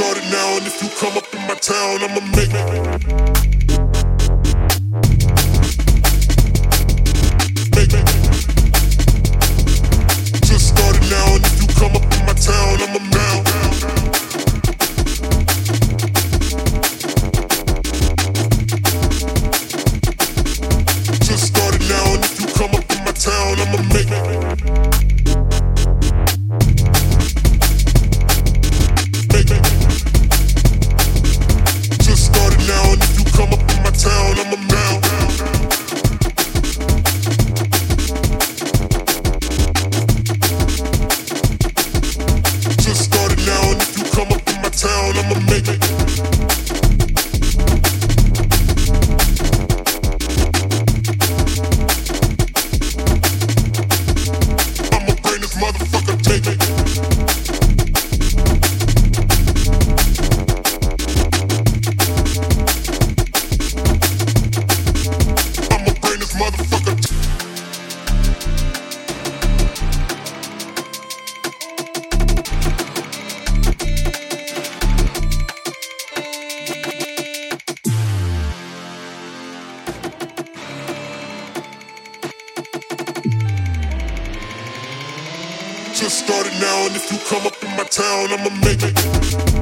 started now, and if you come up in my town, I'ma make it. Just started now, and if you come up in my town, I'ma mount. Just started now, and if you come up in my town, I'ma make it. Just started now, and if you come up in my town, I'ma make it.